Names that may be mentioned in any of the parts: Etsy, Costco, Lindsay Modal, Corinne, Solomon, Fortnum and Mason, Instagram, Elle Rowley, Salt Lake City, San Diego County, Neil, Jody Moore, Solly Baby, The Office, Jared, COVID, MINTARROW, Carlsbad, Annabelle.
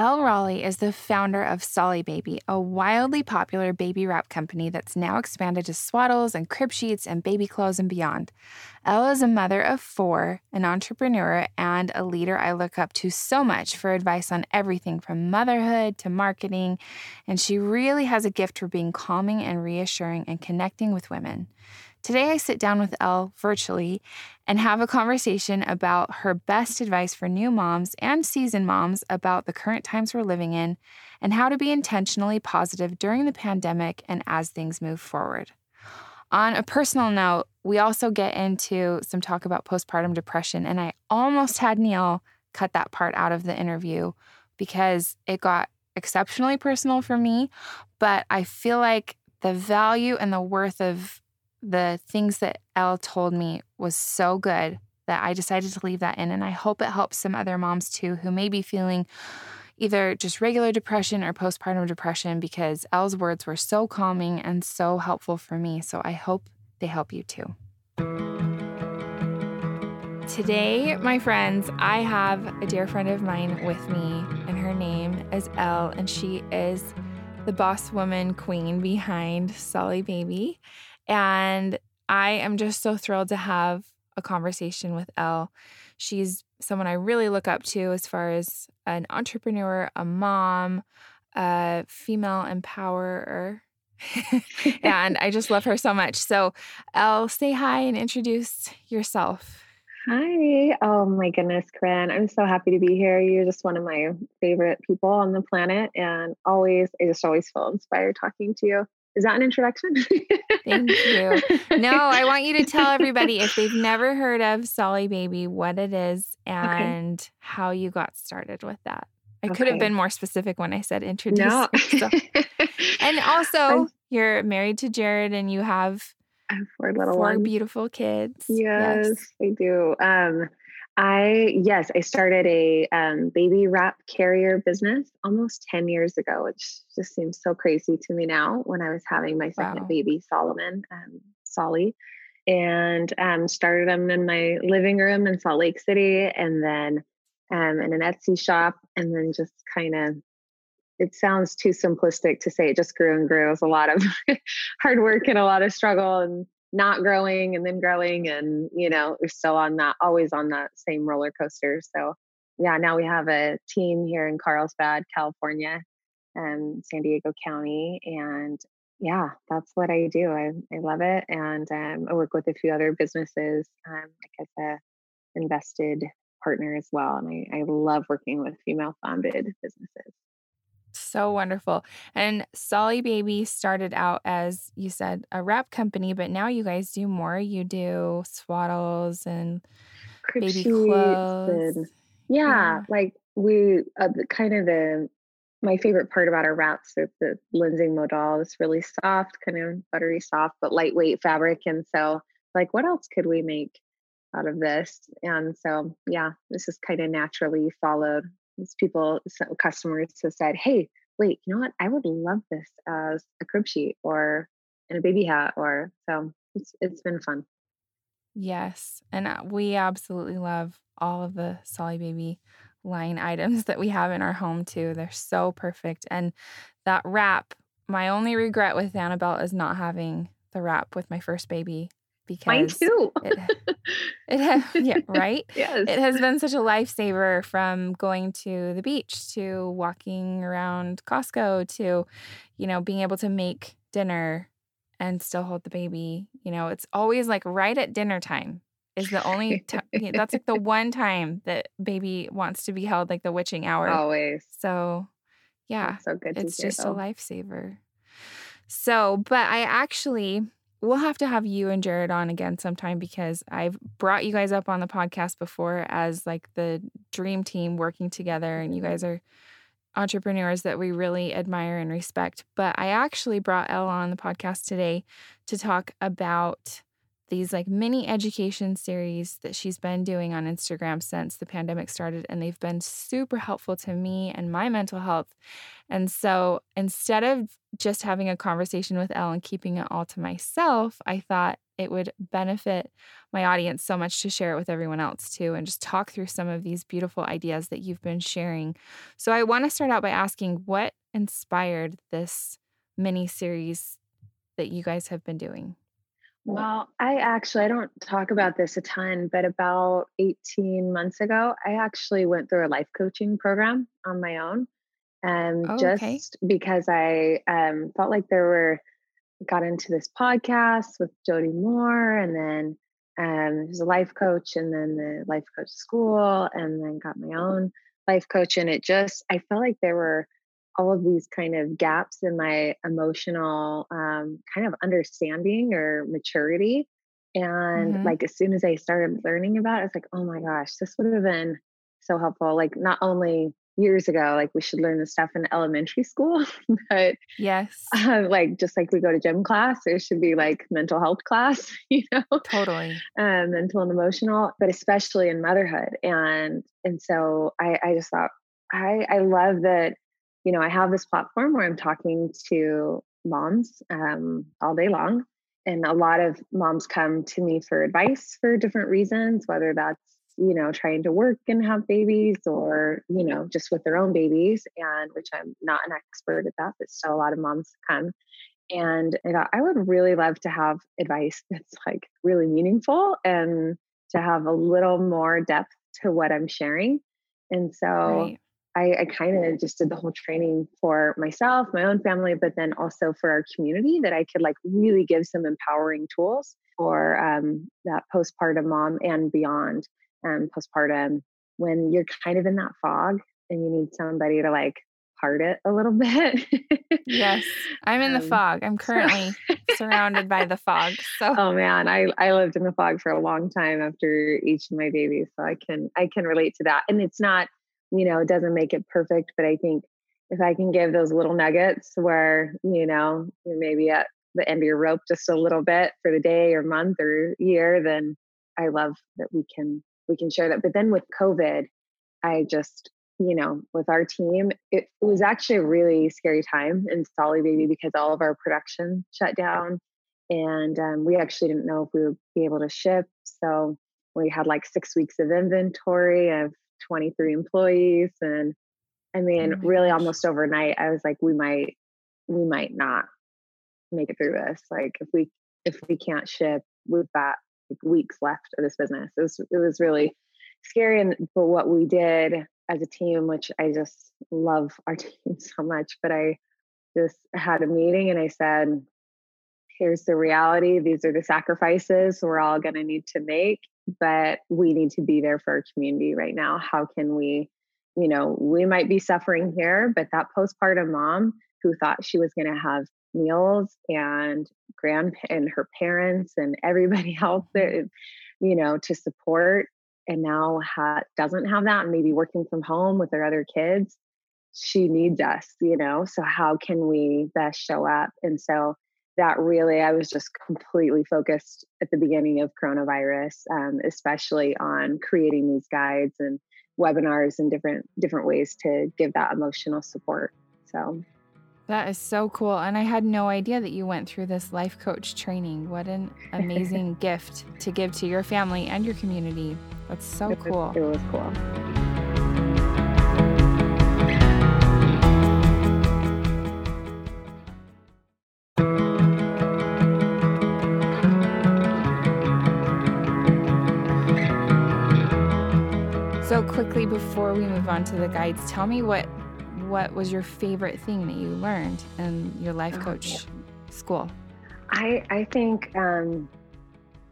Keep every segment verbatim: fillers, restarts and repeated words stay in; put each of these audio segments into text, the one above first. Elle Rowley is the founder of Solly Baby, a wildly popular baby wrap company that's now expanded to swaddles and crib sheets and baby clothes and beyond. Elle is a mother of four, an entrepreneur, and a leader I look up to so much for advice on everything from motherhood to marketing, and she really has a gift for being calming and reassuring and connecting with women. Today, I sit down with Elle virtually and have a conversation about her best advice for new moms and seasoned moms about the current times we're living in and how to be intentionally positive during the pandemic and as things move forward. On a personal note, we also get into some talk about postpartum depression, and I almost had Neil cut that part out of the interview because it got exceptionally personal for me, but I feel like the value and the worth of the things that Elle told me was so good that I decided to leave that in, and I hope it helps some other moms too who may be feeling either just regular depression or postpartum depression, because Elle's words were so calming and so helpful for me, so I hope they help you too. Today, my friends, I have a dear friend of mine with me, and her name is Elle, and she is the boss woman queen behind Solly Baby. And I am just so thrilled to have a conversation with Elle. She's someone I really look up to as far as an entrepreneur, a mom, a female empowerer. And I just love her so much. So Elle, say hi and introduce yourself. Hi. Oh my goodness, Corinne. I'm so happy to be here. You're just one of my favorite people on the planet. And always, I just always feel inspired talking to you. Is that an introduction? Thank you. No, I want you to tell everybody, if they've never heard of Solly Baby, what it is and okay. how you got started with that. I okay. could have been more specific when I said introduce. No. Myself. And also, I'm, you're married to Jared and you have, I have four little four ones. beautiful kids. Yes, yes. I do. Um, I, yes, I started a um, baby wrap carrier business almost ten years ago, which just seems so crazy to me now, when I was having my second wow. baby, Solomon, um, Solly, and um, started them in my living room in Salt Lake City, and then um, in an Etsy shop, and then just kind of, it sounds too simplistic to say it just grew and grew. It was a lot of hard work and a lot of struggle, and not growing and then growing. And, you know, we're still on that, always on that same roller coaster. So yeah, now we have a team here in Carlsbad, California, um, San Diego County. And yeah, that's what I do. I, I love it. And um, I work with a few other businesses, um, like as a invested partner as well. And I, I love working with female founded businesses. So wonderful. And Solly Baby started out as, you said, a wrap company, but now you guys do more. You do swaddles and crib baby clothes. And, yeah, yeah. Like we, uh, kind of the, my favorite part about our wraps is the Lindsay Modal. It's really soft, kind of buttery soft, but lightweight fabric. And so like, what else could we make out of this? And so, yeah, this is kind of naturally followed. People, some customers have said, hey, wait, you know what? I would love this as a crib sheet or in a baby hat, or so it's, it's been fun. Yes. And we absolutely love all of the Solly Baby line items that we have in our home too. They're so perfect. And that wrap, my only regret with Annabelle is not having the wrap with my first baby. Because mine too. it, it has, yeah, right? Yes. It has been such a lifesaver, from going to the beach to walking around Costco to, you know, being able to make dinner and still hold the baby. You know, it's always like right at dinner time is the only time. Yeah, that's like the one time that baby wants to be held, like the witching hour. Always. So, yeah. That's so good. It's just though. a lifesaver. So, but I actually... We'll have to have you and Jared on again sometime, because I've brought you guys up on the podcast before as like the dream team working together, and you guys are entrepreneurs that we really admire and respect. But I actually brought Elle on the podcast today to talk about these like mini education series that she's been doing on Instagram since the pandemic started, and they've been super helpful to me and my mental health. And so instead of just having a conversation with Elle and keeping it all to myself, I thought it would benefit my audience so much to share it with everyone else too, and just talk through some of these beautiful ideas that you've been sharing. So I want to start out by asking, what inspired this mini-series that you guys have been doing? Well, I actually, I don't talk about this a ton, but about eighteen months ago, I actually went through a life coaching program on my own. And oh, just okay. because I um, felt like there were, got into this podcast with Jody Moore, and then um, there's a life coach, and then the life coach school, and then got my own life coach. And it just, I felt like there were all of these kind of gaps in my emotional um, kind of understanding or maturity. And mm-hmm. like, as soon as I started learning about it, I was like, oh my gosh, this would have been so helpful. Like, not only years ago, like we should learn this stuff in elementary school, but yes, uh, like, just like we go to gym class, there should be like mental health class, you know, totally, um, mental and emotional, but especially in motherhood. And, and so I, I just thought, I, I love that, you know, I have this platform where I'm talking to moms um, all day long. And a lot of moms come to me for advice for different reasons, whether that's, you know, trying to work and have babies, or, you know, just with their own babies, and which I'm not an expert at that, but still a lot of moms come. And I thought, I would really love to have advice that's like really meaningful and to have a little more depth to what I'm sharing. And so right. I, I kind of just did the whole training for myself, my own family, but then also for our community, that I could like really give some empowering tools for um, that postpartum mom and beyond, um, postpartum, when you're kind of in that fog and you need somebody to like part it a little bit. Yes. I'm in um, the fog. I'm currently surrounded by the fog. So, oh man, I, I lived in the fog for a long time after each of my babies. So I can, I can relate to that. And it's not, you know, it doesn't make it perfect, but I think if I can give those little nuggets where, you know, you're maybe at the end of your rope just a little bit for the day or month or year, then I love that we can, we can share that. But then with COVID, I just, you know, with our team, it was actually a really scary time in Solly Baby because all of our production shut down, and um, we actually didn't know if we would be able to ship. So we had like six weeks of inventory of twenty-three employees. And I mean, oh really gosh. almost overnight, I was like, we might, we might not make it through this. Like if we, if we can't ship, we've got like weeks left of this business. It was, it was really scary. And but what we did as a team, which I just love our team so much, but I just had a meeting and I said, here's the reality. These are the sacrifices we're all going to need to make, but we need to be there for our community right now. How can we, you know, we might be suffering here, but that postpartum mom who thought she was going to have meals and grand and her parents and everybody else that, you know, to support, and now ha- doesn't have that, and maybe working from home with her other kids, she needs us, you know, so how can we best show up? And so that really, I was just completely focused at the beginning of coronavirus, um, especially on creating these guides and webinars and different different ways to give that emotional support. So that is so cool. And I had no idea that you went through this life coach training. What an amazing gift to give to your family and your community. That's so it was, cool. It was cool. So quickly, before we move on to the guides, tell me what what was your favorite thing that you learned in your life coach school? I I think um,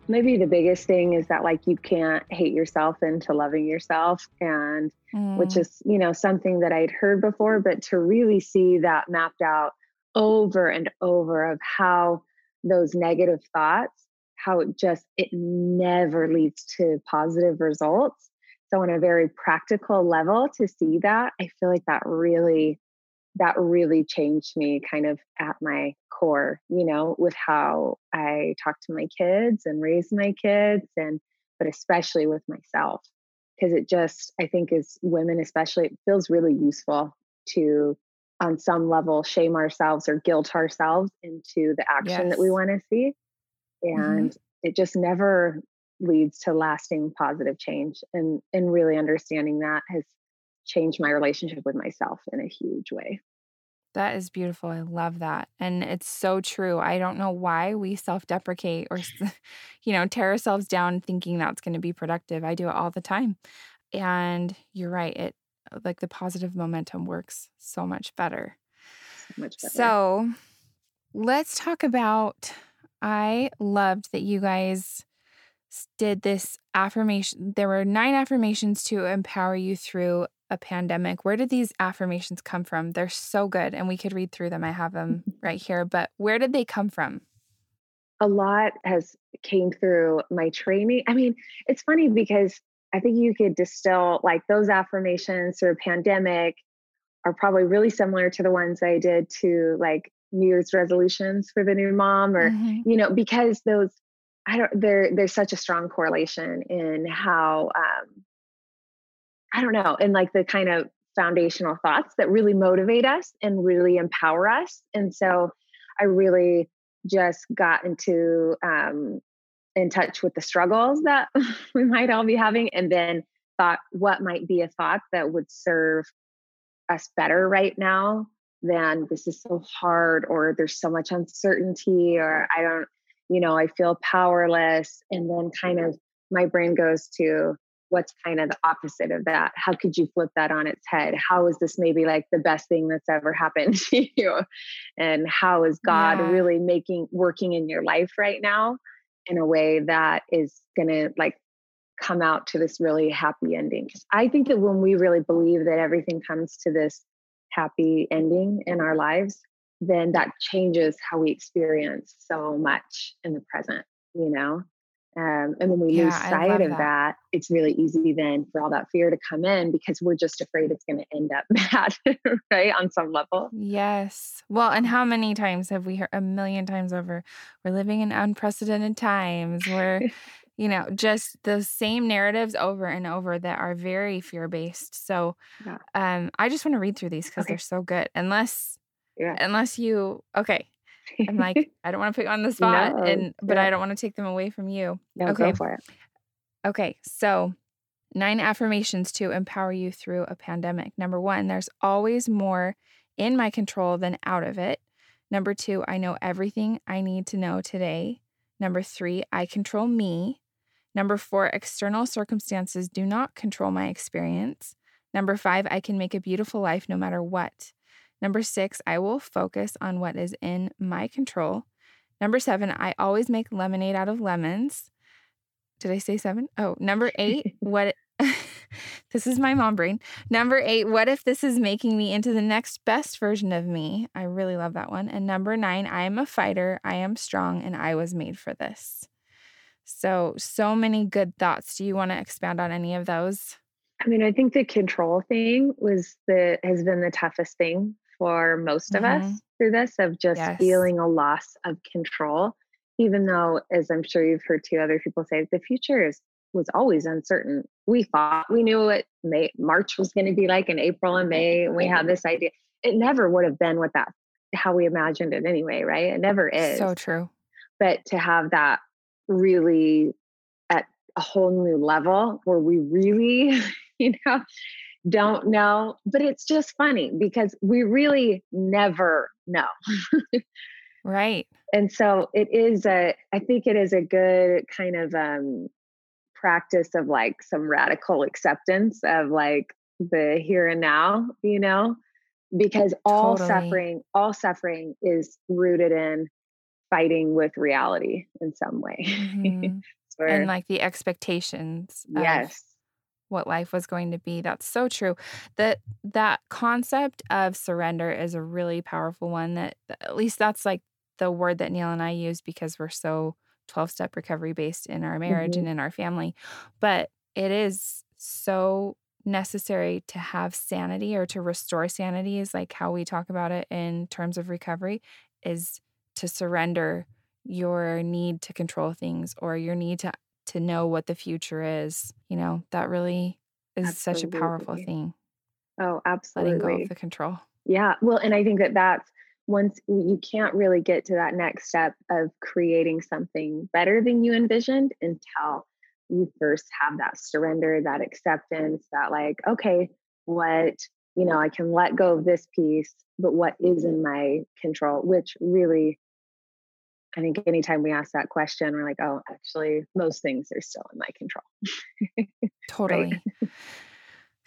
maybe the biggest thing is that like you can't hate yourself into loving yourself, and mm. which is, you know, something that I'd heard before, but to really see that mapped out over and over of how those negative thoughts, how it just, it never leads to positive results. So on a very practical level to see that, I feel like that really, that really changed me kind of at my core, you know, with how I talk to my kids and raise my kids, and, but especially with myself, because it just, I think as women, especially, it feels really useful to, on some level, shame ourselves or guilt ourselves into the action yes. that we want to see. And mm-hmm. it just never leads to lasting positive change. And, and really understanding that has changed my relationship with myself in a huge way. That is beautiful. I love that. And it's so true. I don't know why we self-deprecate or, you know, tear ourselves down thinking that's going to be productive. I do it all the time. And you're right. It, like, the positive momentum works so much better. So much better. So let's talk about, I loved that you guys did this affirmation. There were nine affirmations to empower you through a pandemic. Where did these affirmations come from? They're so good. And we could read through them. I have them right here, but where did they come from? A lot has came through my training. I mean, it's funny because I think you could distill, like, those affirmations through a pandemic are probably really similar to the ones I did to, like, New Year's resolutions for the new mom, or, mm-hmm. you know, because those, I don't, there, there's such a strong correlation in how, um, I don't know, and like the kind of foundational thoughts that really motivate us and really empower us. And so I really just got into, um, in touch with the struggles that we might all be having, and then thought what might be a thought that would serve us better right now than this is so hard, or there's so much uncertainty, or I don't, you know, I feel powerless. And then kind of my brain goes to, what's kind of the opposite of that? How could you flip that on its head? How is this maybe like the best thing that's ever happened to you? And how is God yeah. really making, working in your life right now in a way that is going to, like, come out to this really happy ending? Because I think that when we really believe that everything comes to this happy ending in our lives, then that changes how we experience so much in the present, you know? Um, and when we yeah, lose sight of that. that, it's really easy then for all that fear to come in because we're just afraid it's going to end up bad, right? On some level. Yes. Well, and how many times have we heard, a million times over, we're living in unprecedented times where, you know, just those same narratives over and over that are very fear-based. So yeah. um, I just want to read through these because okay. they're so good. Unless, yeah. unless you, okay. I'm like, I don't want to put you on the spot, no, and but no. I don't want to take them away from you. No, okay. Go for it. Okay, so nine affirmations to empower you through a pandemic. Number one, there's always more in my control than out of it. Number two, I know everything I need to know today. Number three, I control me. Number four, external circumstances do not control my experience. Number five, I can make a beautiful life no matter what. Number six, I will focus on what is in my control. Number seven, I always make lemonade out of lemons. Did I say seven? Oh, number eight, what? This is my mom brain. Number eight, what if this is making me into the next best version of me? I really love that one. And number nine, I am a fighter. I am strong, and I was made for this. So, so many good thoughts. Do you want to expand on any of those? I mean, I think the control thing was the, has been the toughest thing for most of mm-hmm. us through this, of just yes. feeling a loss of control, even though, as I'm sure you've heard two other people say, the future is, was always uncertain. We thought we knew what May, March was going to be like, in April and May, and we had this idea. It never would have been what that, how we imagined it anyway, right? It never is. So true. But to have that really at a whole new level where we really, you know, don't know, but it's just funny because we really never know. Right. And so it is a, I think it is a good kind of um, practice of, like, some radical acceptance of, like, the here and now, you know, because all totally. suffering, all suffering is rooted in fighting with reality in some way. Mm-hmm. Or, and like the expectations. Yes. Of- what life was going to be. That's so true. That that concept of surrender is a really powerful one, that at least that's like the word that Neil and I use because we're so twelve-step recovery based in our marriage mm-hmm. and in our family. But it is so necessary to have sanity, or to restore sanity is like how we talk about it in terms of recovery, is to surrender your need to control things or your need to to know what the future is, you know, that really is absolutely. such a powerful thing. Oh, absolutely. Letting go of the control. Yeah. Well, and I think that that's once you can't really get to that next step of creating something better than you envisioned until you first have that surrender, that acceptance, that like, okay, what, you know, I can let go of this piece, but what is in my control, which really, I think anytime we ask that question, we're like, oh, actually, most things are still in my control. Totally. Right?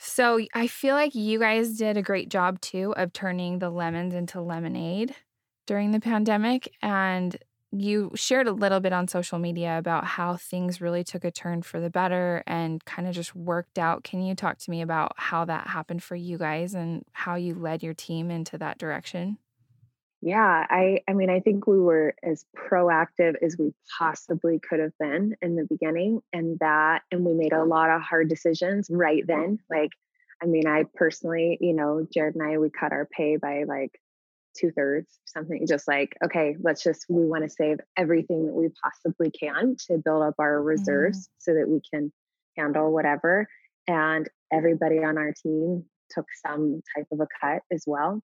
So I feel like you guys did a great job too of turning the lemons into lemonade during the pandemic. And you shared a little bit on social media about how things really took a turn for the better and kind of just worked out. Can you talk to me about how that happened for you guys and how you led your team into that direction? Yeah, I, I mean, I think we were as proactive as we possibly could have been in the beginning, and that, and we made a lot of hard decisions right then. Like, I mean, I personally, you know, Jared and I, we cut our pay by like two thirds, something just like, okay, let's just, we want to save everything that we possibly can to build up our reserves mm-hmm. so that we can handle whatever. And everybody on our team took some type of a cut as well.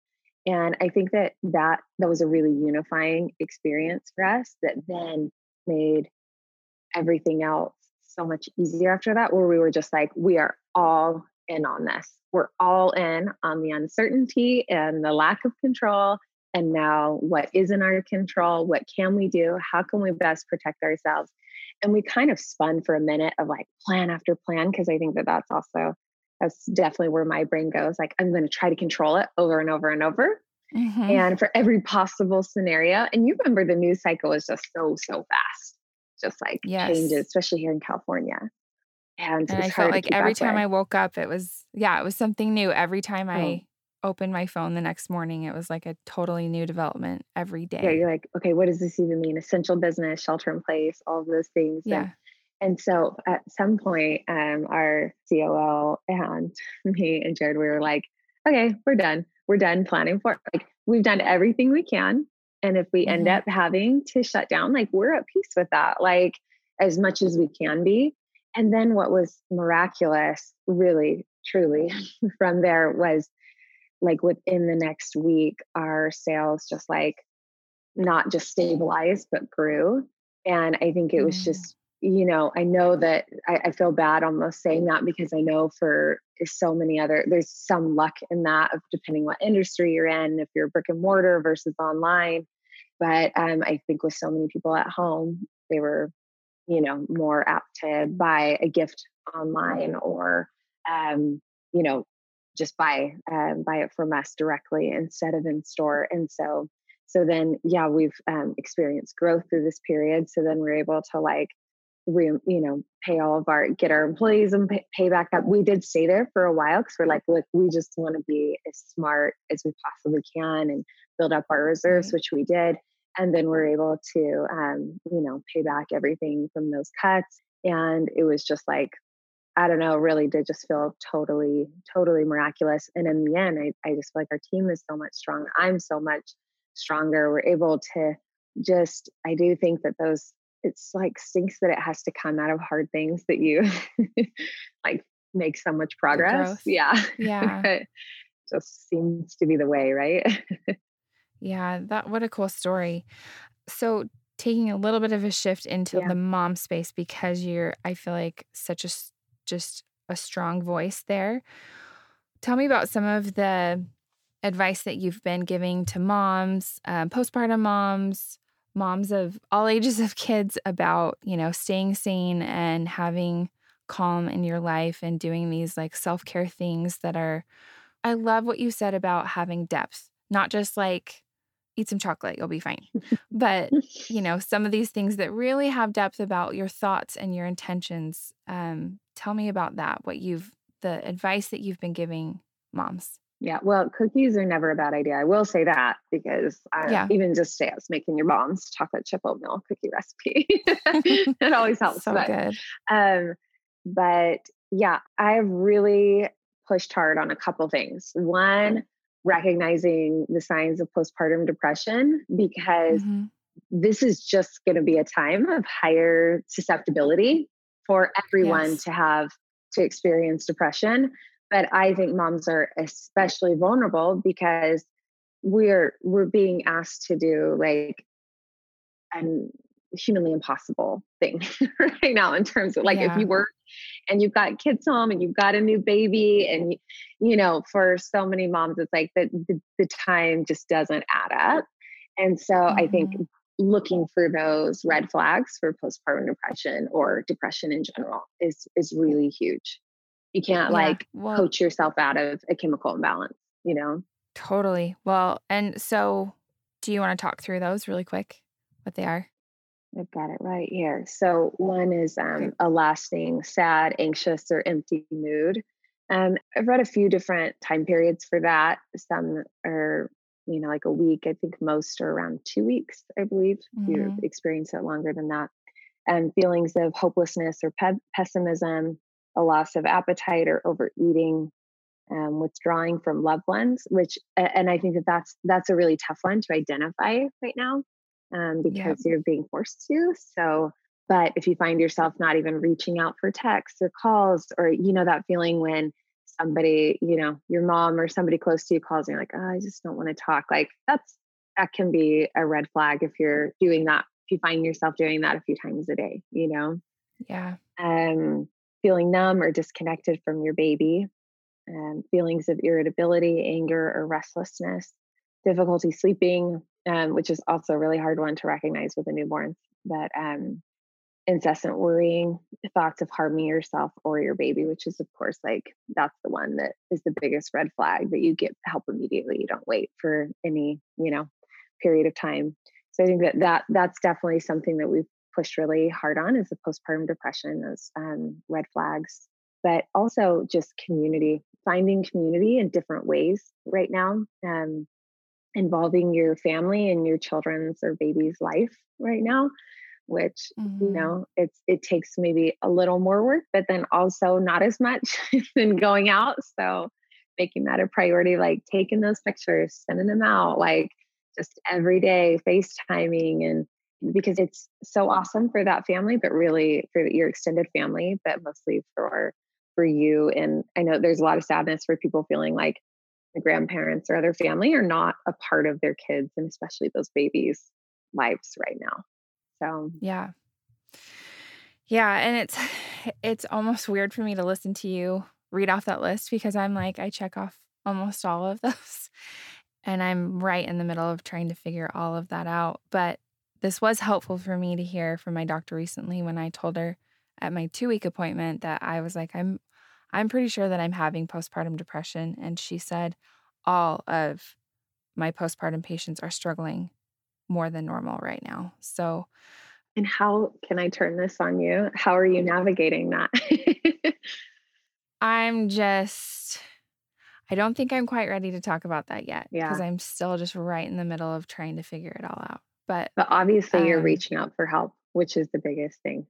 And I think that, that that was a really unifying experience for us that then made everything else so much easier after that, where we were just like, we are all in on this. We're all in on the uncertainty and the lack of control. And now what is in our control? What can we do? How can we best protect ourselves? And we kind of spun for a minute of like plan after plan, because I think that that's also that's definitely where my brain goes. Like, I'm going to try to control it over and over and over. Mm-hmm. And for every possible scenario. And you remember the news cycle is just so, so fast, just like yes. changes, especially here in California. And, and I felt like every time with. I woke up, it was, yeah, it was something new. Every time oh. I opened my phone the next morning, it was like a totally new development every day. Yeah. You're like, okay, what does this even mean? Essential business, shelter in place, all of those things. Yeah. And, And so at some point, um, our C O O and me and Jared, we were like, okay, we're done. We're done planning for it. Like, we've done everything we can. And if we mm-hmm. end up having to shut down, like, we're at peace with that, like as much as we can be. And then what was miraculous, really, truly from there was like within the next week, our sales just like not just stabilized, but grew. And I think it was mm-hmm. just, you know, I know that I, I feel bad almost saying that, because I know for so many other, there's some luck in that of depending what industry you're in, if you're brick and mortar versus online. But um, I think with so many people at home, they were, you know, more apt to buy a gift online or, um, you know, just buy, um, buy it from us directly instead of in store. And so, so then, yeah, we've um, experienced growth through this period. So then we're able to like, we, you know, pay all of our, get our employees and pay, pay back up. We did stay there for a while because we're like, look, we just want to be as smart as we possibly can and build up our reserves, mm-hmm. which we did. And then we're able to, um, you know, pay back everything from those cuts. And it was just like, I don't know, really did just feel totally, totally miraculous. And in the end, I, I just feel like our team is so much stronger. I'm so much stronger. We're able to just, I do think that those, it's like stinks that it has to come out of hard things that you like make so much progress. Gross. Yeah. Yeah. It just seems to be the way, right? Yeah. That, what a cool story. So taking a little bit of a shift into yeah. the mom space, because you're, I feel like such a, just a strong voice there. Tell me about some of the advice that you've been giving to moms, um, postpartum moms, moms of all ages of kids about, you know, staying sane and having calm in your life and doing these like self-care things that are, I love what you said about having depth, not just like eat some chocolate, you'll be fine. But, you know, some of these things that really have depth about your thoughts and your intentions. Um, tell me about that, what you've, the advice that you've been giving moms. Yeah. Well, cookies are never a bad idea. I will say that, because um, yeah. even just today, I was making your mom's chocolate chip oatmeal cookie recipe. It always helps. So but, good. Um, but yeah, I've really pushed hard on a couple things. One, recognizing the signs of postpartum depression, because mm-hmm. this is just going to be a time of higher susceptibility for everyone yes. to have, to experience depression. But I think moms are especially vulnerable because we're we're being asked to do like an humanly impossible thing right now in terms of like, yeah. if you work and you've got kids home and you've got a new baby and, you know, for so many moms, it's like the, the, the time just doesn't add up. And so mm-hmm. I think looking for those red flags for postpartum depression or depression in general is, is really huge. You can't yeah. like well, coach yourself out of a chemical imbalance, you know? Totally. Well, and so do you want to talk through those really quick, what they are? I've got it right here. So one is um, a lasting, sad, anxious, or empty mood. Um, I've read a few different time periods for that. Some are, you know, like a week. I think most are around two weeks, I believe, mm-hmm. if you experience it longer than that. Um, feelings of hopelessness or pe- pessimism, a loss of appetite or overeating, um, withdrawing from loved ones, which, and I think that that's, that's a really tough one to identify right now. Um, because yeah. you're being forced to. So, but if you find yourself not even reaching out for texts or calls, or, you know, that feeling when somebody, you know, your mom or somebody close to you calls and you're like, oh, I just don't want to talk. Like that's, that can be a red flag if you're doing that, if you find yourself doing that a few times a day, you know? Yeah. Um, feeling numb or disconnected from your baby, um, feelings of irritability, anger, or restlessness, difficulty sleeping, Um, which is also a really hard one to recognize with a newborn, but um, incessant worrying, thoughts of harming yourself or your baby, which is, of course, like that's the one that is the biggest red flag, that you get help immediately. You don't wait for any, you know, period of time. So I think that, that that's definitely something that we've pushed really hard on is the postpartum depression, those um, red flags, but also just community, finding community in different ways right now. Um, involving your family in your children's or baby's life right now, which, mm-hmm. you know, it's, it takes maybe a little more work, but then also not as much than going out. So making that a priority, like taking those pictures, sending them out, like just every day FaceTiming, and because it's so awesome for that family, but really for your extended family, but mostly for, for you. And I know there's a lot of sadness for people feeling like the grandparents or other family are not a part of their kids and especially those babies' lives right now. So, yeah. Yeah. And it's, it's almost weird for me to listen to you read off that list because I'm like, I check off almost all of those and I'm right in the middle of trying to figure all of that out. But this was helpful for me to hear from my doctor recently when I told her at my two week appointment that I was like, I'm, I'm pretty sure that I'm having postpartum depression. And she said, all of my postpartum patients are struggling more than normal right now. So. And how can I turn this on you? How are you navigating that? I'm just, I don't think I'm quite ready to talk about that yet. Yeah. Because I'm still just right in the middle of trying to figure it all out. But, but obviously um, you're reaching out for help, which is the biggest thing.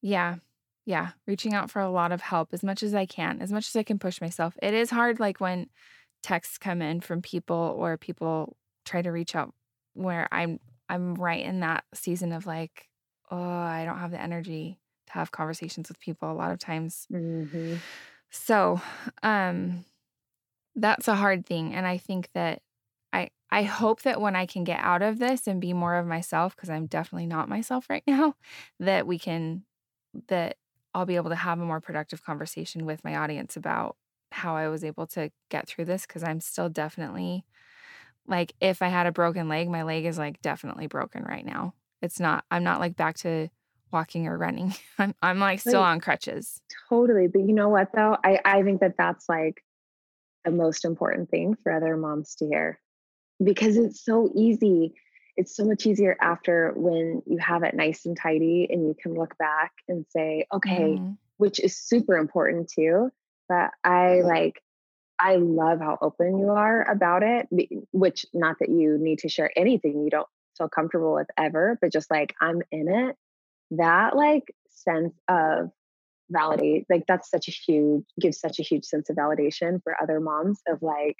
Yeah. Yeah, reaching out for a lot of help as much as I can, as much as I can push myself. It is hard, like when texts come in from people or people try to reach out where I'm I'm right in that season of like, oh, I don't have the energy to have conversations with people a lot of times. Mm-hmm. So um, that's a hard thing. And I think that I, I hope that when I can get out of this and be more of myself, because I'm definitely not myself right now, that we can, that I'll be able to have a more productive conversation with my audience about how I was able to get through this. Cause I'm still definitely like, if I had a broken leg, my leg is like definitely broken right now. It's not, I'm not like back to walking or running. I'm, I'm like still like, on crutches. Totally. But you know what though? I, I think that that's like the most important thing for other moms to hear because it's so easy. It's so much easier after when you have it nice and tidy and you can look back and say, okay, mm-hmm. which is super important too. But I like, I love how open you are about it, which not that you need to share anything you don't feel comfortable with ever, but just like, I'm in it. That like sense of validation, like that's such a huge, gives such a huge sense of validation for other moms of like,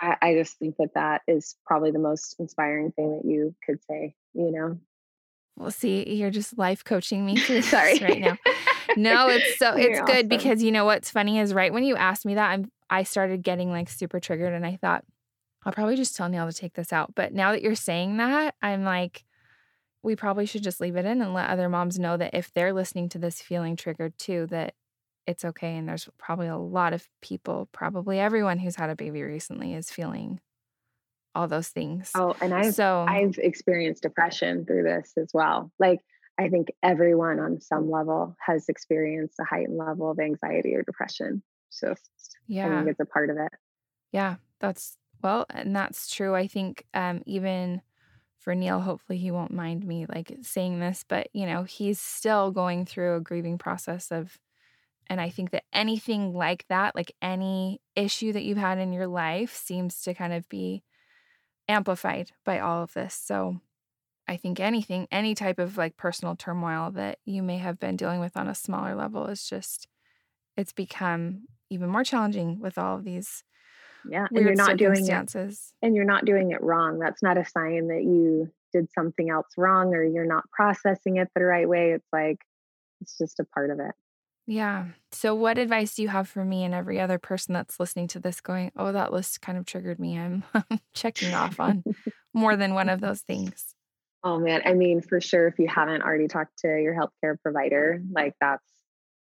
I, I just think that that is probably the most inspiring thing that you could say, you know? Well, see, you're just life coaching me through this Sorry. right now. No, it's so, it's you're good awesome. Because you know, what's funny is right when you asked me that, I'm, I started getting like super triggered and I thought, I'll probably just tell Neil to take this out. But now that you're saying that, I'm like, we probably should just leave it in and let other moms know that if they're listening to this feeling triggered too, that it's okay. And there's probably a lot of people, probably everyone who's had a baby recently is feeling all those things. Oh, and I've, so, I've experienced depression through this as well. Like, I think everyone on some level has experienced a heightened level of anxiety or depression. So yeah. I think it's a part of it. Yeah, that's, well, and that's true. I think um, even for Neil, hopefully he won't mind me like saying this, but you know, he's still going through a grieving process of, and I think that anything like that, like any issue that you've had in your life seems to kind of be amplified by all of this. So I think anything, any type of like personal turmoil that you may have been dealing with on a smaller level is just, it's become even more challenging with all of these yeah, and you're not doing it, and you're not doing it wrong. That's not a sign that you did something else wrong or you're not processing it the right way. It's like, it's just a part of it. Yeah. So what advice do you have for me and every other person that's listening to this going, oh, that list kind of triggered me. I'm checking off on more than one of those things. Oh man. I mean, for sure. If you haven't already talked to your healthcare provider, like that's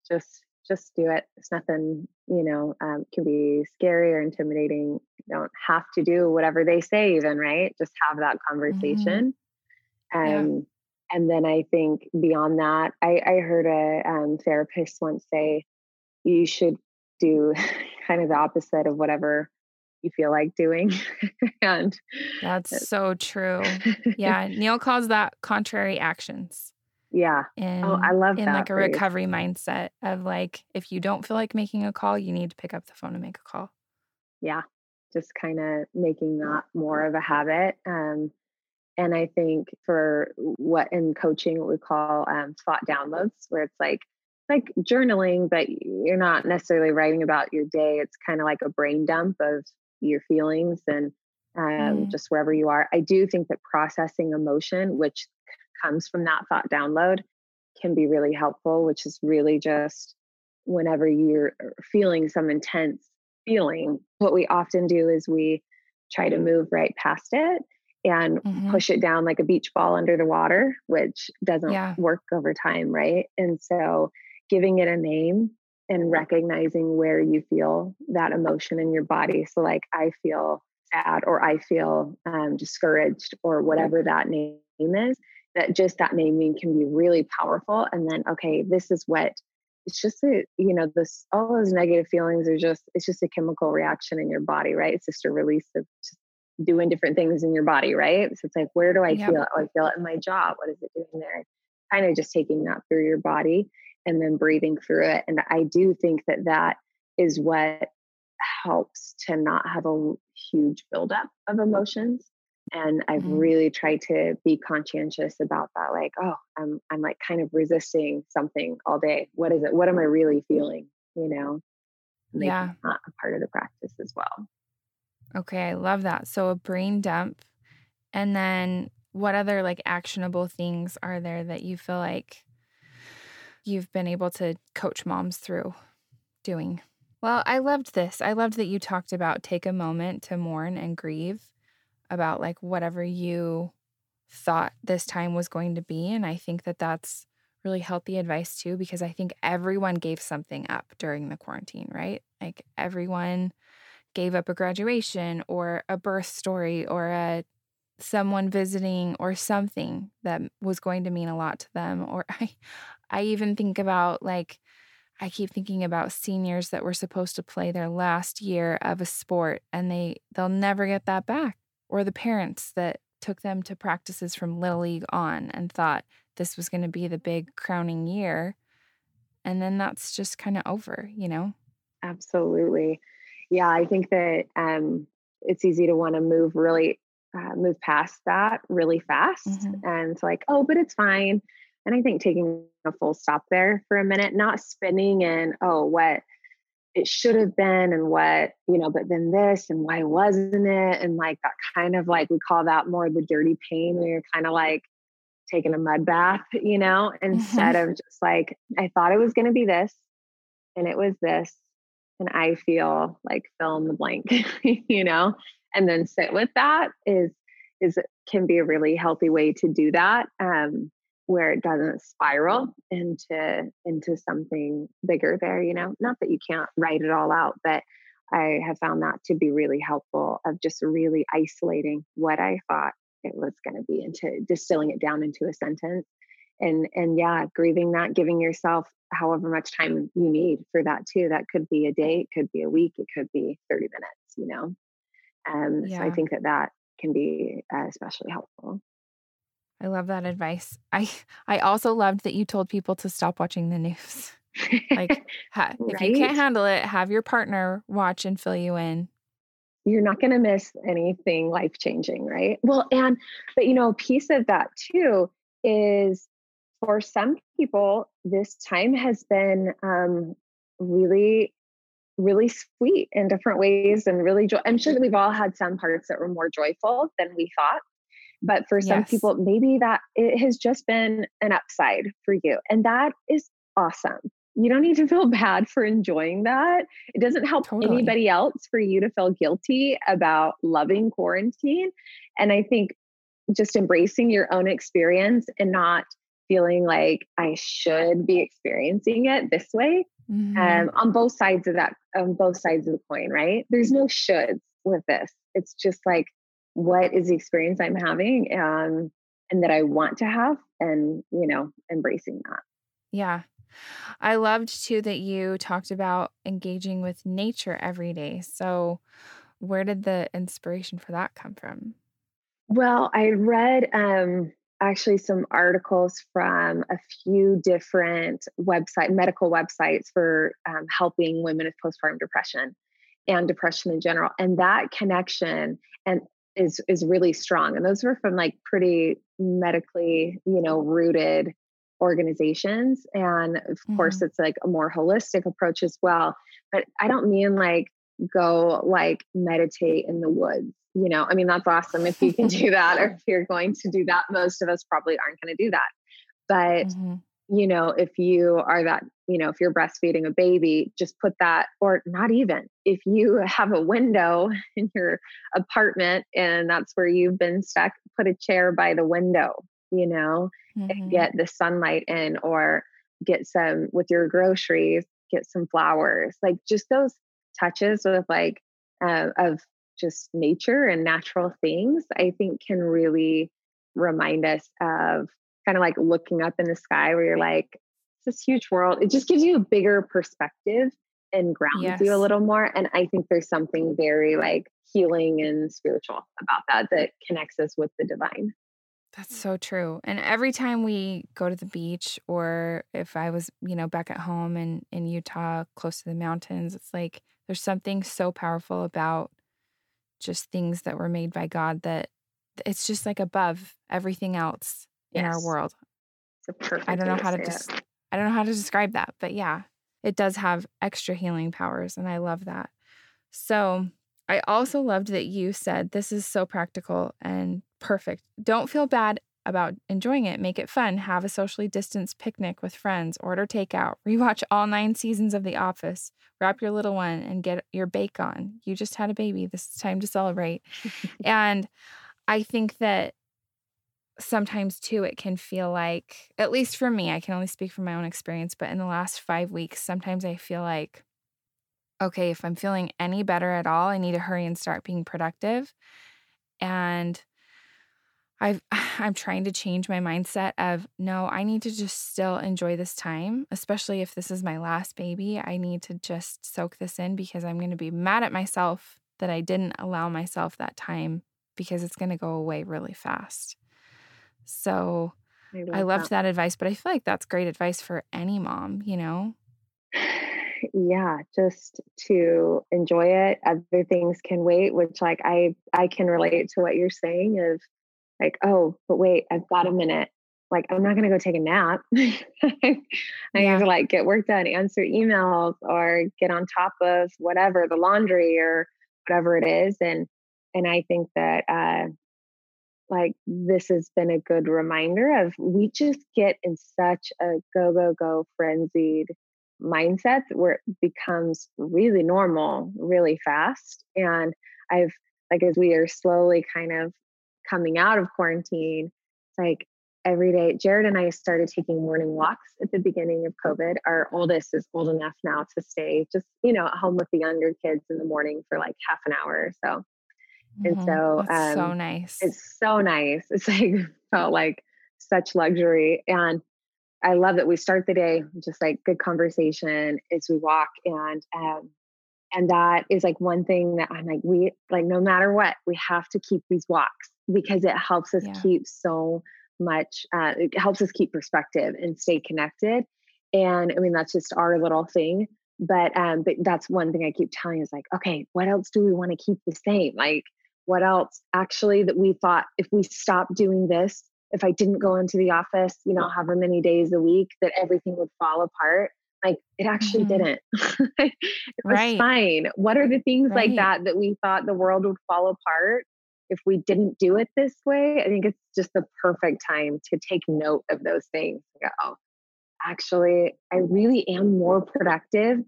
just, just do it. It's nothing, you know, um, can be scary or intimidating. You don't have to do whatever they say even, right? Just have that conversation. Mm-hmm. Um, yeah. And then I think beyond that, I, I heard a um, therapist once say, you should do kind of the opposite of whatever you feel like doing. And that's so true. Yeah. Neil calls that contrary actions. Yeah. In, oh, I love in that. In like a phrase. Recovery mindset of like, if you don't feel like making a call, you need to pick up the phone and make a call. Yeah. Just kind of making that more of a habit. Um, and I think for what in coaching, what we call um, thought downloads, where it's like, like journaling, but you're not necessarily writing about your day. It's kind of like a brain dump of your feelings and um, mm. just wherever you are. I do think that processing emotion, which comes from that thought download, can be really helpful, which is really just whenever you're feeling some intense feeling, what we often do is we try to move right past it and mm-hmm. push it down like a beach ball under the water, which doesn't yeah. work over time, right? And so giving it a name and recognizing where you feel that emotion in your body. So like, I feel sad or I feel um, discouraged or whatever that name is, that just that naming can be really powerful. And then, okay, this is what, it's just, a, you know, this, all those negative feelings are just, it's just a chemical reaction in your body, right? It's just a release of just doing different things in your body, right? So it's like, where do I yeah. feel it? Oh, I feel it in my jaw. What is it doing there? Kind of just taking that through your body and then breathing through it. And I do think that that is what helps to not have a huge buildup of emotions. And I've mm-hmm. really tried to be conscientious about that. Like, oh, I'm, I'm like kind of resisting something all day. What is it? What am I really feeling? You know, making yeah. that a part of the practice as well. Okay. I love that. So a brain dump. And then what other like actionable things are there that you feel like you've been able to coach moms through doing? Well, I loved this. I loved that you talked about take a moment to mourn and grieve about like whatever you thought this time was going to be. And I think that that's really healthy advice too, because I think everyone gave something up during the quarantine, right? Like everyone gave up a graduation or a birth story or a someone visiting or something that was going to mean a lot to them. Or I, I even think about like, I keep thinking about seniors that were supposed to play their last year of a sport and they, they'll never get that back. Or the parents that took them to practices from Little League on and thought this was going to be the big crowning year. And then that's just kind of over, you know? Absolutely. Yeah, I think that um, it's easy to want to move really, uh, move past that really fast. Mm-hmm. And it's like, oh, but it's fine. And I think taking a full stop there for a minute, not spinning in, oh, what it should have been and what, you know, but then this and why wasn't it? And like that kind of like, we call that more the dirty pain where you're kind of like taking a mud bath, you know, instead of just like, I thought it was going to be this and it was this. And I feel like fill in the blank, you know, and then sit with that is, is can be a really healthy way to do that, um, where it doesn't spiral into, into something bigger there, you know, not that you can't write it all out, but I have found that to be really helpful of just really isolating what I thought it was going to be into distilling it down into a sentence. And, and yeah, grieving that, giving yourself however much time you need for that too. That could be a day, it could be a week, it could be thirty minutes, you know? Um, yeah. So I think that that can be uh, especially helpful. I love that advice. I, I also loved that you told people to stop watching the news. Like ha, if right? you can't handle it, have your partner watch and fill you in. You're not going to miss anything life-changing, right? Well, and, but you know, a piece of that too is, for some people, this time has been um, really, really sweet in different ways and really joy. I'm sure that we've all had some parts that were more joyful than we thought. But for some yes. people, maybe that it has just been an upside for you. And that is awesome. You don't need to feel bad for enjoying that. It doesn't help totally. anybody else for you to feel guilty about loving quarantine. And I think just embracing your own experience and not feeling like I should be experiencing it this way, mm-hmm. um, on both sides of that, on both sides of the coin, right? There's no shoulds with this. It's just like, what is the experience I'm having um, and that I want to have, and, you know, embracing that. Yeah. I loved too that you talked about engaging with nature every day. So where did the inspiration for that come from? Well, I read, um, actually some articles from a few different website, medical websites for um, helping women with postpartum depression and depression in general. And that connection and is, is really strong. And those were from like pretty medically, you know, rooted organizations. And of mm-hmm. course it's like a more holistic approach as well, but I don't mean like go like meditate in the woods. You know, I mean, that's awesome if you can do that, or if you're going to do that. Most of us probably aren't going to do that. But, mm-hmm. you know, if you are that, you know, if you're breastfeeding a baby, just put that, or not even if you have a window in your apartment and that's where you've been stuck, put a chair by the window, you know, mm-hmm. and get the sunlight in, or get some with your groceries, get some flowers, like just those touches with like, uh, of, just nature and natural things, I think can really remind us of kind of like looking up in the sky where you're like, it's this huge world. It just gives you a bigger perspective and grounds yes. you a little more. And I think there's something very like healing and spiritual about that, that connects us with the divine. That's so true. And every time we go to the beach, or if I was, you know, back at home in, in Utah, close to the mountains, it's like, there's something so powerful about just things that were made by God, that it's just like above everything else yes. in our world. It's a perfect I don't know how to, to des- I don't know how to describe that, but yeah, it does have extra healing powers. And I love that. So I also loved that you said, this is so practical and perfect. Don't feel bad about enjoying it. Make it fun. Have a socially distanced picnic with friends, order takeout, rewatch all nine seasons of The Office, wrap your little one and get your bake on. You just had a baby. This is time to celebrate. And I think that sometimes too, it can feel like, at least for me, I can only speak from my own experience, but in the last five weeks, sometimes I feel like, okay, if I'm feeling any better at all, I need to hurry and start being productive. And I've, I'm trying to change my mindset of, no, I need to just still enjoy this time, especially if this is my last baby. I need to just soak this in, because I'm going to be mad at myself that I didn't allow myself that time, because it's going to go away really fast. So I, I loved that. that advice, but I feel like that's great advice for any mom, you know? Yeah, just to enjoy it. Other things can wait, which like I, I can relate to what you're saying of, like, oh, but wait, I've got a minute. Like, I'm not going to go take a nap. I yeah. have to like get work done, answer emails, or get on top of whatever, the laundry or whatever it is. And, and I think that, uh, like this has been a good reminder of, we just get in such a go, go, go frenzied mindset where it becomes really normal, really fast. And I've like as we are slowly kind of coming out of quarantine, it's like every day, Jared and I started taking morning walks at the beginning of COVID. Our oldest is old enough now to stay just, you know, at home with the younger kids in the morning for like half an hour or so. And mm-hmm. so, um, so nice. It's so nice. It's like, felt like such luxury. And I love that we start the day, just like good conversation as we walk. And, um, and that is like one thing that I'm like, we like, no matter what, we have to keep these walks because it helps us yeah. keep so much, uh, it helps us keep perspective and stay connected. And I mean, that's just our little thing. But, um, but that's one thing I keep telling is like, okay, what else do we want to keep the same? Like what else actually that we thought if we stopped doing this, if I didn't go into the office, you know, however many days a week that everything would fall apart. Like it actually mm-hmm. didn't. It was right. fine. What are the things right. like that, that we thought the world would fall apart if we didn't do it this way? I think it's just the perfect time to take note of those things. Go, oh, actually, I really am more productive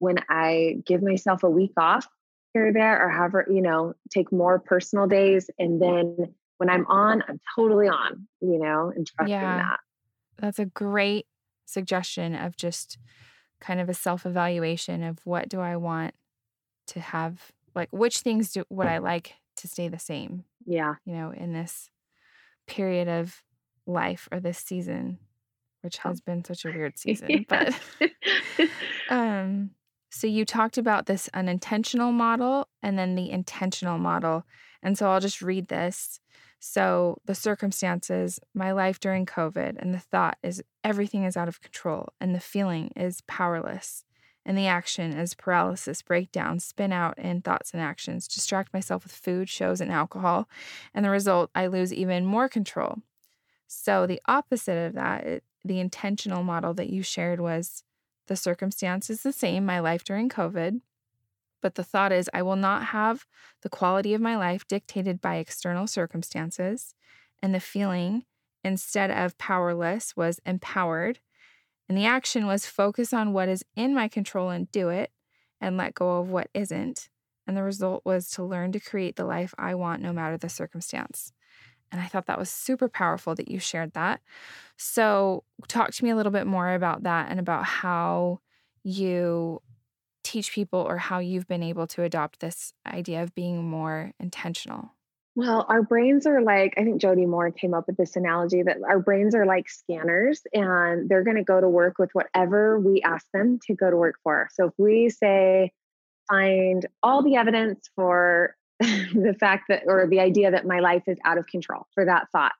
when I give myself a week off here or there, or however, you know, take more personal days. And then when I'm on, I'm totally on, you know, and trusting yeah. that. That's a great suggestion of just kind of a self-evaluation of what do I want to have, like which things do would I like to stay the same, yeah, you know, in this period of life or this season, which has been such a weird season. But um, so you talked about this unintentional model and then the intentional model. And so I'll just read this. So the circumstances, my life during COVID, and the thought is everything is out of control, and the feeling is powerless, and the action is paralysis, breakdown, spin out, and thoughts and actions. Distract myself with food, shows, and alcohol, and the result, I lose even more control. So the opposite of that, it, the intentional model that you shared was the circumstance is the same, my life during COVID, but the thought is, I will not have the quality of my life dictated by external circumstances. And the feeling, instead of powerless, was empowered. And the action was focus on what is in my control and do it, and let go of what isn't. And the result was to learn to create the life I want, no matter the circumstance. And I thought that was super powerful that you shared that. So talk to me a little bit more about that and about how you teach people or how you've been able to adopt this idea of being more intentional. Well, our brains are like, I think Jody Moore came up with this analogy that our brains are like scanners, and they're going to go to work with whatever we ask them to go to work for. So if we say, find all the evidence for the fact that, or the idea that my life is out of control for that thought,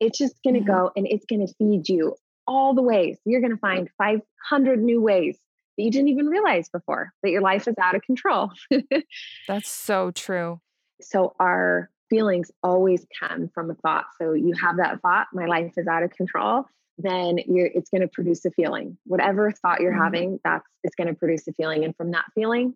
it's just going to mm-hmm. go and it's going to feed you all the ways. You're going to find five hundred new ways that you didn't even realize before that your life is out of control. That's so true. So our feelings always come from a thought. So you have that thought, my life is out of control, then you're, it's going to produce a feeling. Whatever thought you're mm-hmm. having, that's, it's going to produce a feeling. And from that feeling,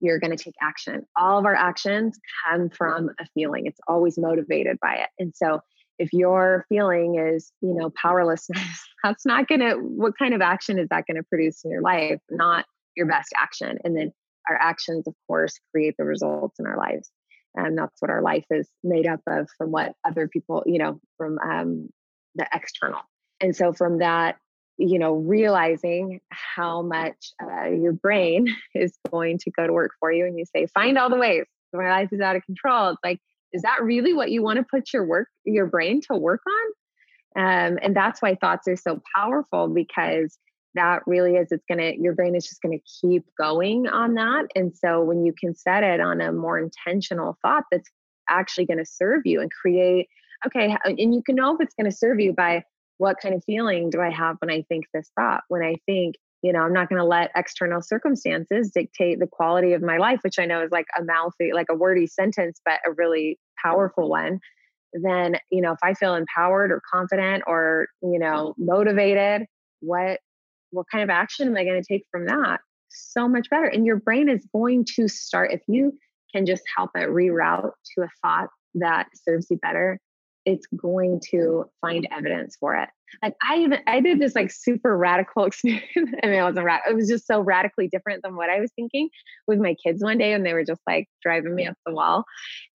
you're going to take action. All of our actions come from a feeling. It's always motivated by it. And so if your feeling is, you know, powerlessness, that's not going to, what kind of action is that going to produce in your life? Not your best action. And then our actions, of course, create the results in our lives. And that's what our life is made up of, from what other people, you know, from um, the external. And so from that, you know, realizing how much uh, your brain is going to go to work for you. And you say, find all the ways my life is out of control. It's like, is that really what you want to put your work, your brain to work on? Um, and that's why thoughts are so powerful, because that really is, it's going to, your brain is just going to keep going on that. And so when you can set it on a more intentional thought, that's actually going to serve you and create, okay. And you can know if it's going to serve you by what kind of feeling do I have when I think this thought, when I think, you know, I'm not going to let external circumstances dictate the quality of my life, which I know is like a mouthy, like a wordy sentence, but a really powerful one. Then, you know, if I feel empowered or confident or, you know, motivated, what, what kind of action am I going to take from that? So much better. And your brain is going to start, if you can just help it reroute to a thought that serves you better, it's going to find evidence for it. Like I even, I did this like super radical experience. I mean, it wasn't rad. It was just so radically different than what I was thinking with my kids one day, and they were just like driving me up the wall.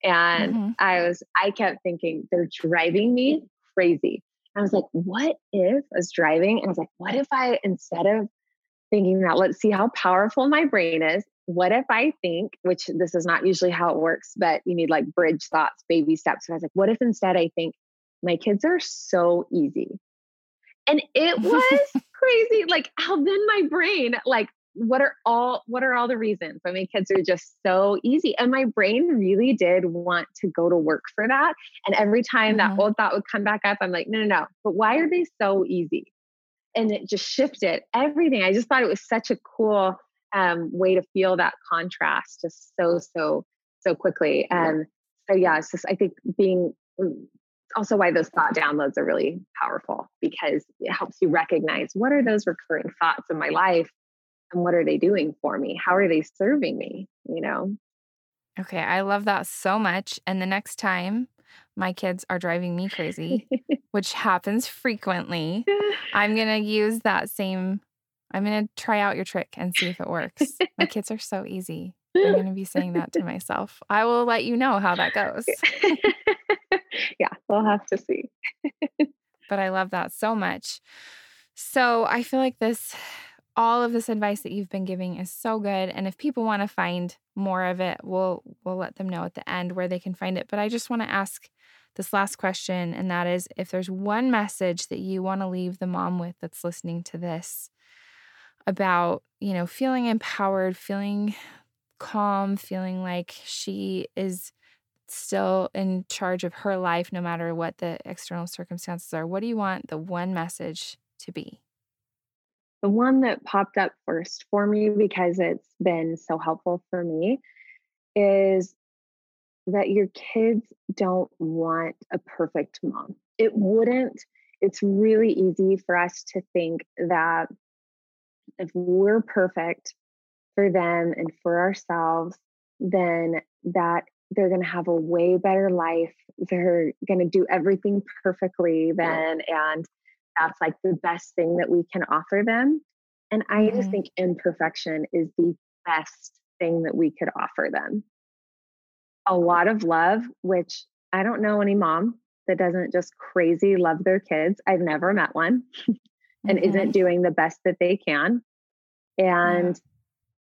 And mm-hmm. I was, I kept thinking they're driving me crazy. I was like, what if I was driving? And I was like, what if I, instead of thinking that, let's see how powerful my brain is. What if I think, which this is not usually how it works, but you need like bridge thoughts, baby steps. And I was like, what if instead I think my kids are so easy? And it was crazy. Like how then my brain, like, what are all, what are all the reasons why my kids are just so easy? And my brain really did want to go to work for that. And every time mm-hmm. that old thought would come back up, I'm like, no, no, no. But why are they so easy? And it just shifted everything. I just thought it was such a cool um, way to feel that contrast just so, so, so quickly. And um, so, yeah, it's just, I think being also why those thought downloads are really powerful, because it helps you recognize what are those recurring thoughts in my life and what are they doing for me? How are they serving me? You know? Okay. I love that so much. And the next time my kids are driving me crazy, which happens frequently, I'm going to use that same, I'm going to try out your trick and see if it works. My kids are so easy. I'm going to be saying that to myself. I will let you know how that goes. Yeah, we'll have to see. But I love that so much. So I feel like this, all of this advice that you've been giving is so good. And if people want to find more of it, we'll we'll let them know at the end where they can find it. But I just want to ask this last question, and that is, if there's one message that you want to leave the mom with that's listening to this about, you know, feeling empowered, feeling calm, feeling like she is still in charge of her life, no matter what the external circumstances are, what do you want the one message to be? The one that popped up first for me, because it's been so helpful for me, is that your kids don't want a perfect mom. It wouldn't. It's really easy for us to think that if we're perfect for them and for ourselves, then that they're going to have a way better life. They're going to do everything perfectly then. And that's like the best thing that we can offer them. And I mm-hmm. just think imperfection is the best thing that we could offer them. A lot of love, which I don't know any mom that doesn't just crazy love their kids. I've never met one and mm-hmm. isn't doing the best that they can. And,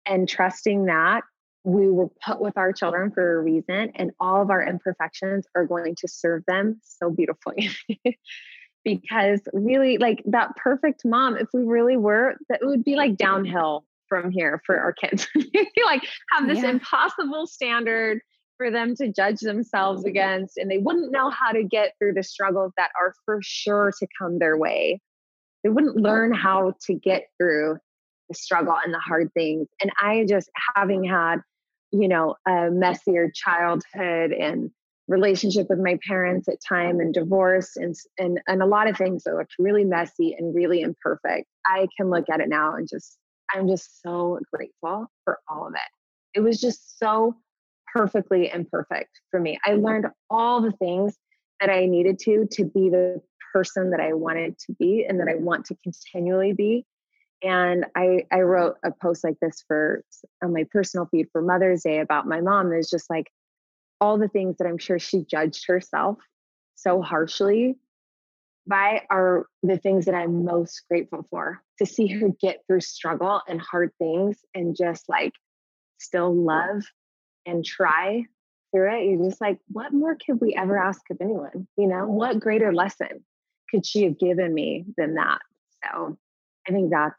yeah. and trusting that we were put with our children for a reason, and all of our imperfections are going to serve them so beautifully. Because really, like that perfect mom, if we really were, that would be like downhill from here for our kids. Like have this yeah. impossible standard for them to judge themselves against, and they wouldn't know how to get through the struggles that are for sure to come their way. They wouldn't learn how to get through the struggle and the hard things. And I just, having had, you know, a messier childhood and relationship with my parents at time, and divorce, and and and a lot of things that looked really messy and really imperfect, I can look at it now and just, I'm just so grateful for all of it. It was just so perfectly imperfect for me. I learned all the things that I needed to, to be the person that I wanted to be and that I want to continually be. And I, I wrote a post like this for on my personal feed for Mother's Day about my mom. There's just like all the things that I'm sure she judged herself so harshly by are the things that I'm most grateful for, to see her get through struggle and hard things and just like still love and try through it. You're just like, what more could we ever ask of anyone? You know, what greater lesson could she have given me than that? So I think that's,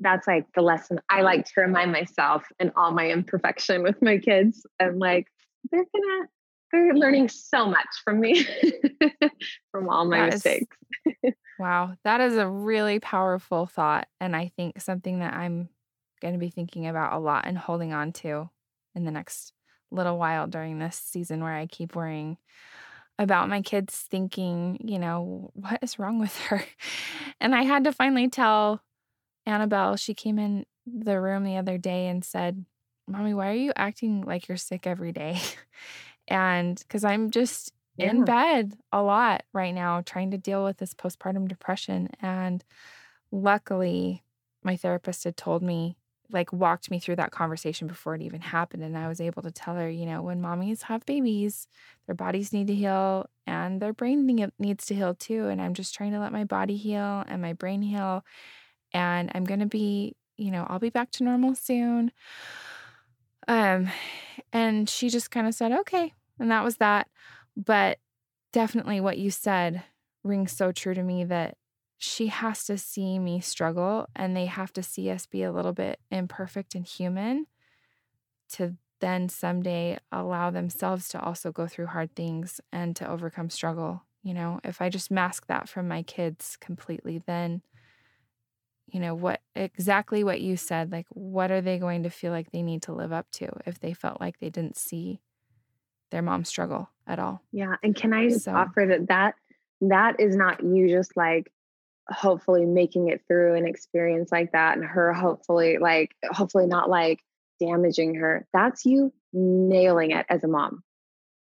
that's like the lesson I like to remind myself in all my imperfection with my kids. I'm like, they're gonna, they're learning so much from me, from all my that mistakes. Is, wow. That is a really powerful thought. And I think something that I'm going to be thinking about a lot and holding on to in the next little while during this season where I keep worrying about my kids thinking, you know, what is wrong with her? And I had to finally tell Annabelle, she came in the room the other day and said, Mommy, why are you acting like you're sick every day? And because I'm just yeah. in bed a lot right now, trying to deal with this postpartum depression. And luckily, my therapist had told me, like walked me through that conversation before it even happened. And I was able to tell her, you know, when mommies have babies, their bodies need to heal and their brain needs to heal too. And I'm just trying to let my body heal and my brain heal. And I'm going to be, you know, I'll be back to normal soon. Um, and she just kind of said, okay. And that was that. But definitely what you said rings so true to me, that she has to see me struggle and they have to see us be a little bit imperfect and human to then someday allow themselves to also go through hard things and to overcome struggle. You know, if I just mask that from my kids completely, then, you know, what exactly what you said, like, what are they going to feel like they need to live up to if they felt like they didn't see their mom struggle at all? Yeah. And can I just so. offer that, that that is not you just like, hopefully making it through an experience like that and her hopefully like hopefully not like damaging her. That's you nailing it as a mom.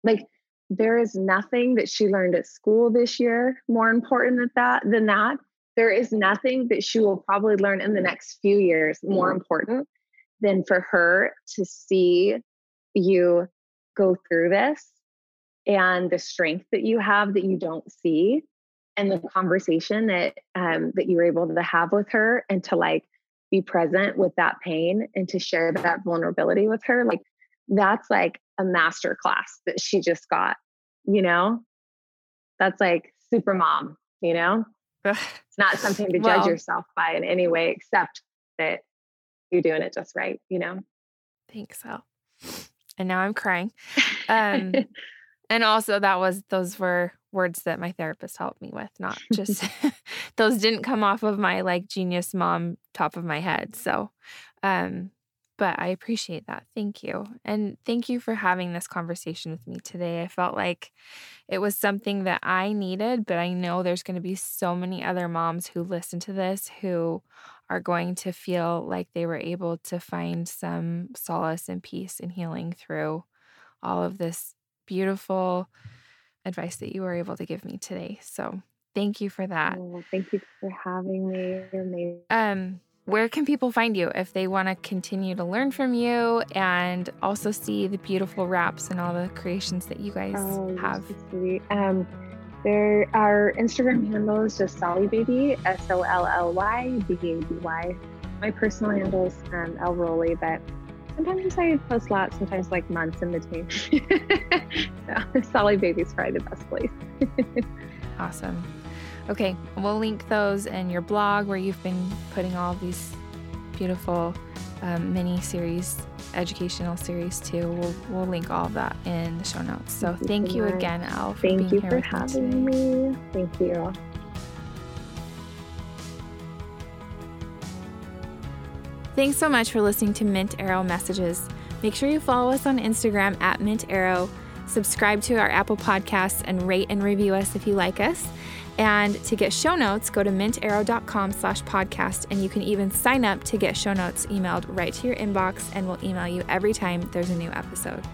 Like there is nothing that she learned at school this year more important than that than that. There is nothing that she will probably learn in the next few years more important than for her to see you go through this and the strength that you have that you don't see. And the conversation that um, that you were able to have with her and to like be present with that pain and to share that vulnerability with her, like that's like a masterclass that she just got, you know? That's like super mom, you know? It's not something to judge well, yourself by in any way, except that you're doing it just right, you know? I think so. And now I'm crying. Um, and also that was, those were words that my therapist helped me with, not just those didn't come off of my like genius mom top of my head. So, um, but I appreciate that. Thank you. And thank you for having this conversation with me today. I felt like it was something that I needed, but I know there's going to be so many other moms who listen to this, who are going to feel like they were able to find some solace and peace and healing through all of this beautiful advice that you were able to give me today. So thank you for that. Oh, thank you for having me. You're amazing. Um, where can people find you if they want to continue to learn from you and also see the beautiful wraps and all the creations that you guys oh, have? So um, there, our Instagram handle is just Solly Baby, S O L L Y B A B Y. My personal handle is um, Elle Rowley, but sometimes I post lots, sometimes like months in between. So, Solly Baby's probably the best place. Awesome. Okay, we'll link those in your blog where you've been putting all these beautiful um, mini series, educational series too. We'll we'll link all of that in the show notes. So thank, thank you, so you again, Elle, for thank being here with me. Thank you for having me. Thank you. Thanks so much for listening to Mint Arrow Messages. Make sure you follow us on Instagram at Mint Arrow. Subscribe to our Apple Podcasts and rate and review us if you like us. And to get show notes, go to mintarrow.com slash podcast. And you can even sign up to get show notes emailed right to your inbox, and we'll email you every time there's a new episode.